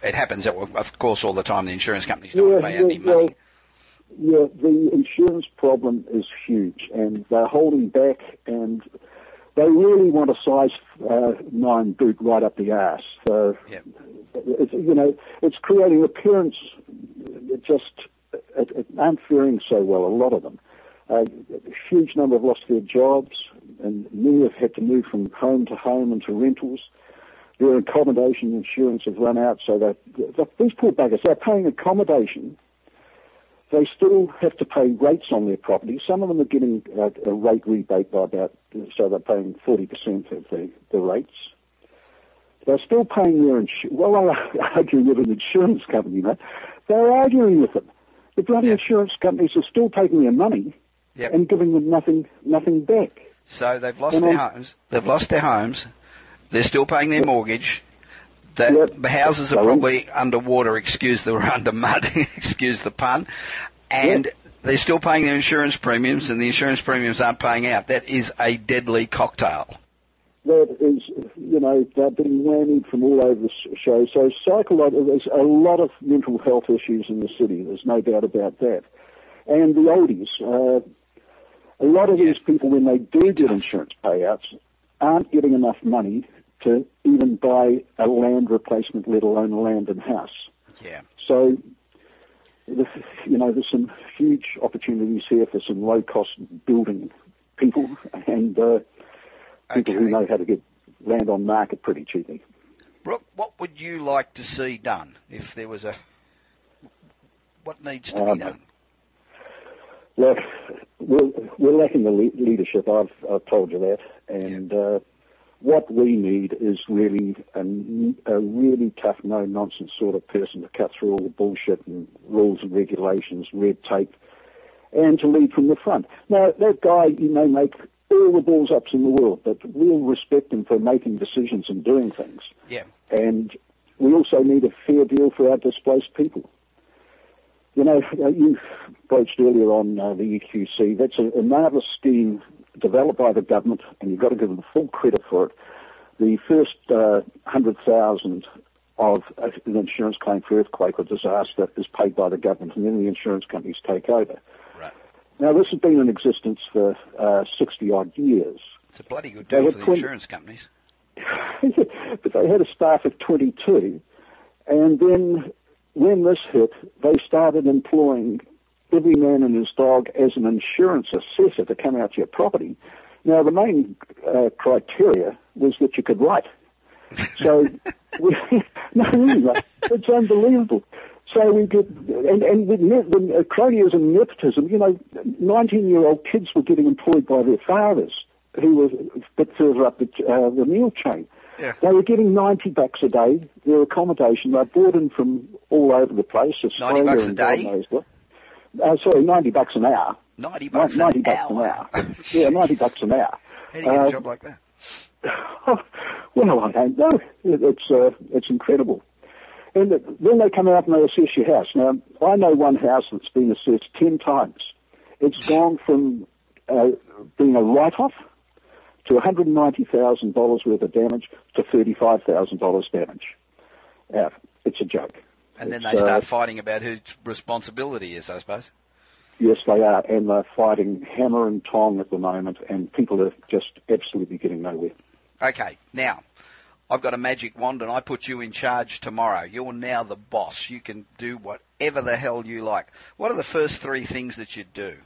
It happens, of course, all the time. The insurance companies don't pay any money. Yeah, the insurance problem is huge, and they're holding back, and they really want a size 9 boot right up the arse. So, you know, it's creating appearance. It aren't faring so well, a lot of them. A huge number have lost their jobs, and many have had to move from home to home and to rentals. Their accommodation insurance have run out, so these poor buggers, they're paying accommodation. They still have to pay rates on their property. Some of them are getting a rate rebate by so they're paying 40% of the rates. They're still paying their insurance. Well, I'm arguing with an insurance company, mate. They're arguing with them. The bloody insurance companies are still taking their money and giving them nothing back. So they've lost their homes. They're still paying their mortgage. that the houses are probably underwater, under mud, excuse the pun, and they're still paying their insurance premiums, and the insurance premiums aren't paying out. That is a deadly cocktail. That is, you know, they're being whammied from all over the show. So there's a lot of mental health issues in the city. There's no doubt about that. And the oldies, a lot of these people, when they do get insurance payouts, aren't getting enough money to even buy a land replacement, let alone a land and house. Yeah. So, you know, there's some huge opportunities here for some low-cost building people and people who know how to get land on market pretty cheaply. Brooke, what would you like to see done if there was what needs to be done? Look, we're lacking the leadership. I've told you that. And what we need is really a really tough, no-nonsense sort of person to cut through all the bullshit and rules and regulations, red tape, and to lead from the front. Now, that guy, you may make all the balls-ups in the world, but we'll respect him for making decisions and doing things. Yeah. And we also need a fair deal for our displaced people. You know, you broached earlier on the EQC. That's a marvellous scheme developed by the government, and you've got to give them full credit for it. The first 100,000 of an insurance claim for earthquake or disaster is paid by the government, and then the insurance companies take over. Right. Now, this has been in existence for 60-odd years. It's a bloody good deal for the insurance companies. But they had a staff of 22, and then when this hit, they started employing every man and his dog as an insurance assessor to come out to your property. Now, the main criteria was that you could write. So, it's unbelievable. So we get, and the crony is nepotism. You know, 19-year-old kids were getting employed by their fathers who were a bit further up the meal chain. Yeah. They were getting $90 a day, their accommodation. They brought in from all over the place. $90 a day? Sorry, $90 an hour. $90 an hour. Yeah, $90 an hour. How do you get a job like that? Well, I don't know. It's incredible. And then they come out and they assess your house. Now, I know one house that's been assessed 10 times. It's gone from being a write-off to $190,000 worth of damage to $35,000 damage. It's a joke. And then they start fighting about whose responsibility is, I suppose. Yes, they are. And they're fighting hammer and tong at the moment, and people are just absolutely getting nowhere. Okay. Now, I've got a magic wand, and I put you in charge tomorrow. You're now the boss. You can do whatever the hell you like. What are the first three things that you do?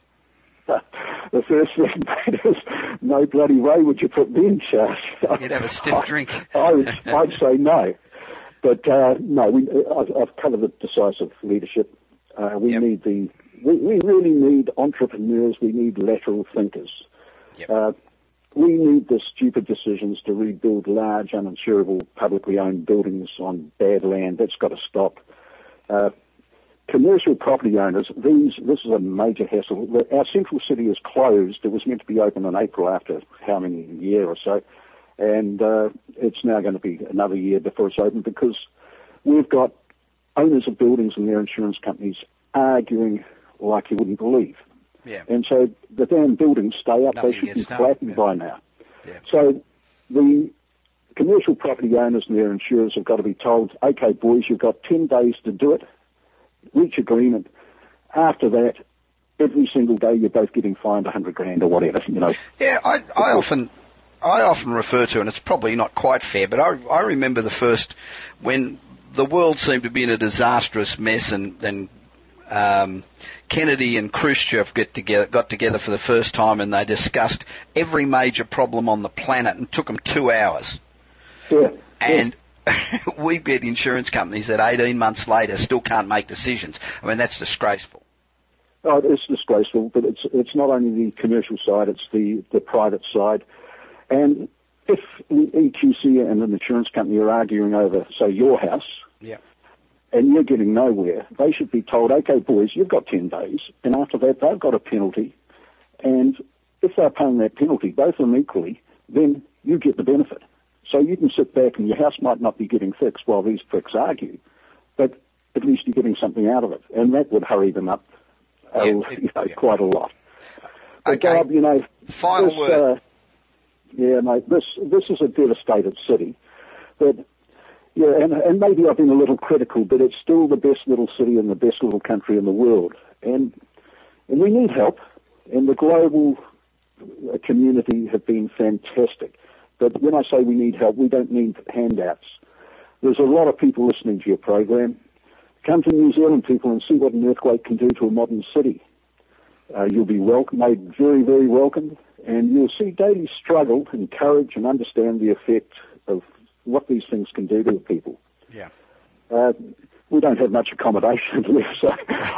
The first thing, mate, is no bloody way would you put me in charge. You'd have a stiff drink. I'd say no. But I've covered the decisive leadership. We really need entrepreneurs. We need lateral thinkers. Yep. We need the stupid decisions to rebuild large, uninsurable, publicly owned buildings on bad land. That's got to stop. Commercial property owners, this is a major hassle. Our central city is closed. It was meant to be open in April after how many, a year or so. And it's now going to be another year before it's open because we've got owners of buildings and their insurance companies arguing like you wouldn't believe. Yeah. And so the damn buildings stay up. Nothing they should be flattened by now. Yeah. So the commercial property owners and their insurers have got to be told, okay, boys, you've got 10 days to do it. Reach agreement. After that, every single day you're both getting fined $100,000 or whatever. You know. Yeah, I often refer to, and it's probably not quite fair, but I remember the first when the world seemed to be in a disastrous mess, and then Kennedy and Khrushchev got together for the first time, and they discussed every major problem on the planet, and took them 2 hours. Yeah. And we get insurance companies that 18 months later still can't make decisions. I mean, that's disgraceful. Oh, it's disgraceful, but it's not only the commercial side, it's the private side. And if the EQC and an insurance company are arguing over, say, your house, and you're getting nowhere, they should be told, okay, boys, you've got 10 days, and after that they've got a penalty, and if they're paying that penalty, both of them equally, then you get the benefit. So you can sit back and your house might not be getting fixed while these pricks argue, but at least you're getting something out of it. And that would hurry them up quite a lot. But okay. Bob, final word. This is a devastated city. But, and maybe I've been a little critical, but it's still the best little city and the best little country in the world. And we need help. And the global community have been fantastic. But when I say we need help, we don't need handouts. There's a lot of people listening to your program. Come to New Zealand, people, and see what an earthquake can do to a modern city. You'll be made very, very welcome, and you'll see daily struggle, and courage, and understand the effect of what these things can do to people. Yeah. We don't have much accommodation left, so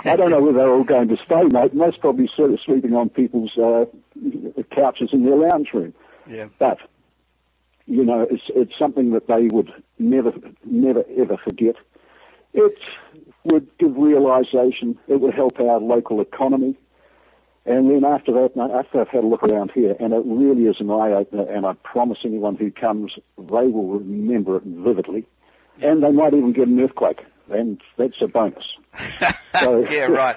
I don't know where they're all going to stay, mate. Most probably sort of sleeping on people's couches in their lounge room. Yeah. But it's something that they would never ever forget. It would give realisation. It would help our local economy. And then after I've had a look around here, and it really is an eye-opener, and I promise anyone who comes, they will remember it vividly. And they might even get an earthquake, and that's a bonus. So, yeah, right.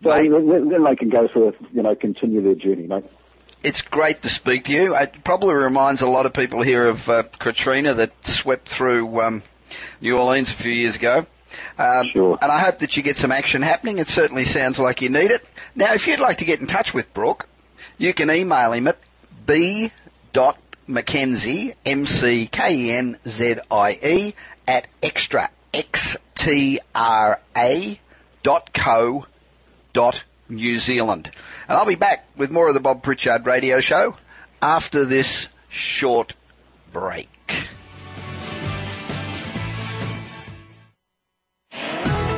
Then they can go for, continue their journey, mate. It's great to speak to you. It probably reminds a lot of people here of Katrina that swept through New Orleans a few years ago. Sure. And I hope that you get some action happening. It certainly sounds like you need it. Now, if you'd like to get in touch with Brooke, you can email him at b.mckenzie, M-C-K-E-N-Z-I-E, at extra, extra.co.nz. And I'll be back with more of the Bob Pritchard Radio Show after this short break.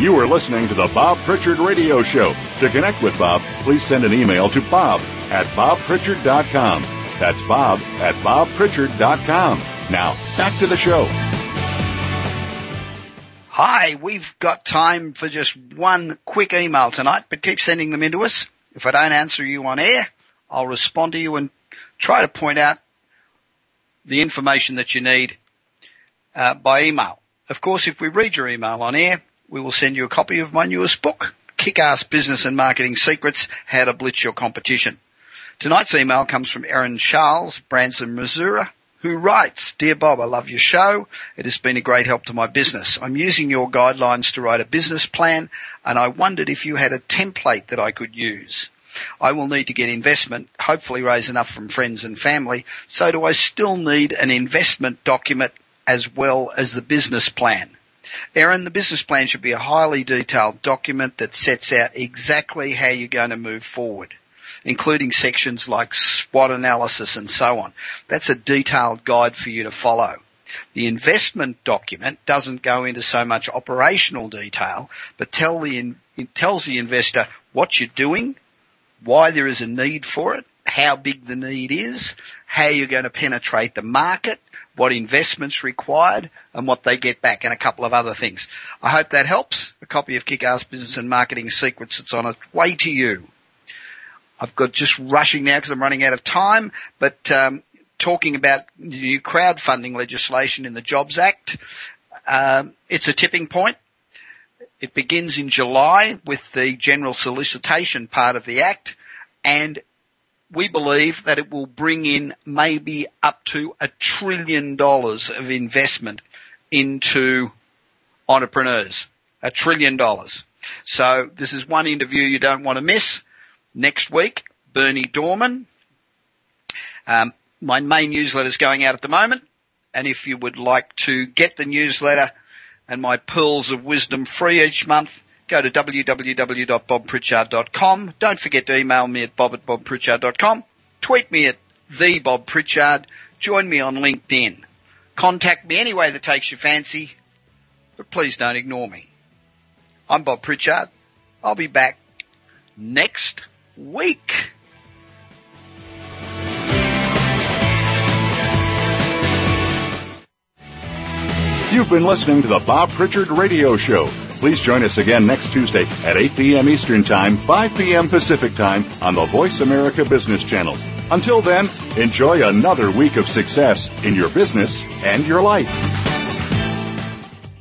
You are listening to the Bob Pritchard Radio Show. To connect with Bob, please send an email to bob@bobpritchard.com. That's bob@bobpritchard.com. Now, back to the show. Hi, we've got time for just one quick email tonight, but keep sending them into us. If I don't answer you on air, I'll respond to you and try to point out the information that you need by email. Of course, if we read your email on air, we will send you a copy of my newest book, Kick-Ass Business and Marketing Secrets, How to Blitz Your Competition. Tonight's email comes from Erin Charles, Branson, Missouri, who writes, Dear Bob, I love your show. It has been a great help to my business. I'm using your guidelines to write a business plan, and I wondered if you had a template that I could use. I will need to get investment, hopefully raise enough from friends and family. So do I still need an investment document as well as the business plan? Erin, the business plan should be a highly detailed document that sets out exactly how you're going to move forward, including sections like SWOT analysis and so on. That's a detailed guide for you to follow. The investment document doesn't go into so much operational detail, but tells the investor what you're doing, why there is a need for it, how big the need is, how you're going to penetrate the market, what investment's required, and what they get back, and a couple of other things. I hope that helps. A copy of Kick-Ass Business and Marketing Secrets, it's on its way to you. I've got just rushing now because I'm running out of time, but talking about new crowdfunding legislation in the Jobs Act, it's a tipping point. It begins in July with the general solicitation part of the Act, and we believe that it will bring in maybe up to $1 trillion of investment into entrepreneurs. $1 trillion. So this is one interview you don't want to miss. Next week, Bernie Dorman. My main newsletter is going out at the moment. And if you would like to get the newsletter and my pearls of wisdom free each month, go to www.bobpritchard.com. Don't forget to email me at bob@bobpritchard.com. Tweet me at @thebobpritchard. Join me on LinkedIn. Contact me any way that takes your fancy, but please don't ignore me. I'm Bob Pritchard. I'll be back next week. You've been listening to the Bob Pritchard Radio Show. Please join us again next Tuesday at 8 p.m. Eastern Time, 5 p.m. Pacific Time on the Voice America Business Channel. Until then, enjoy another week of success in your business and your life.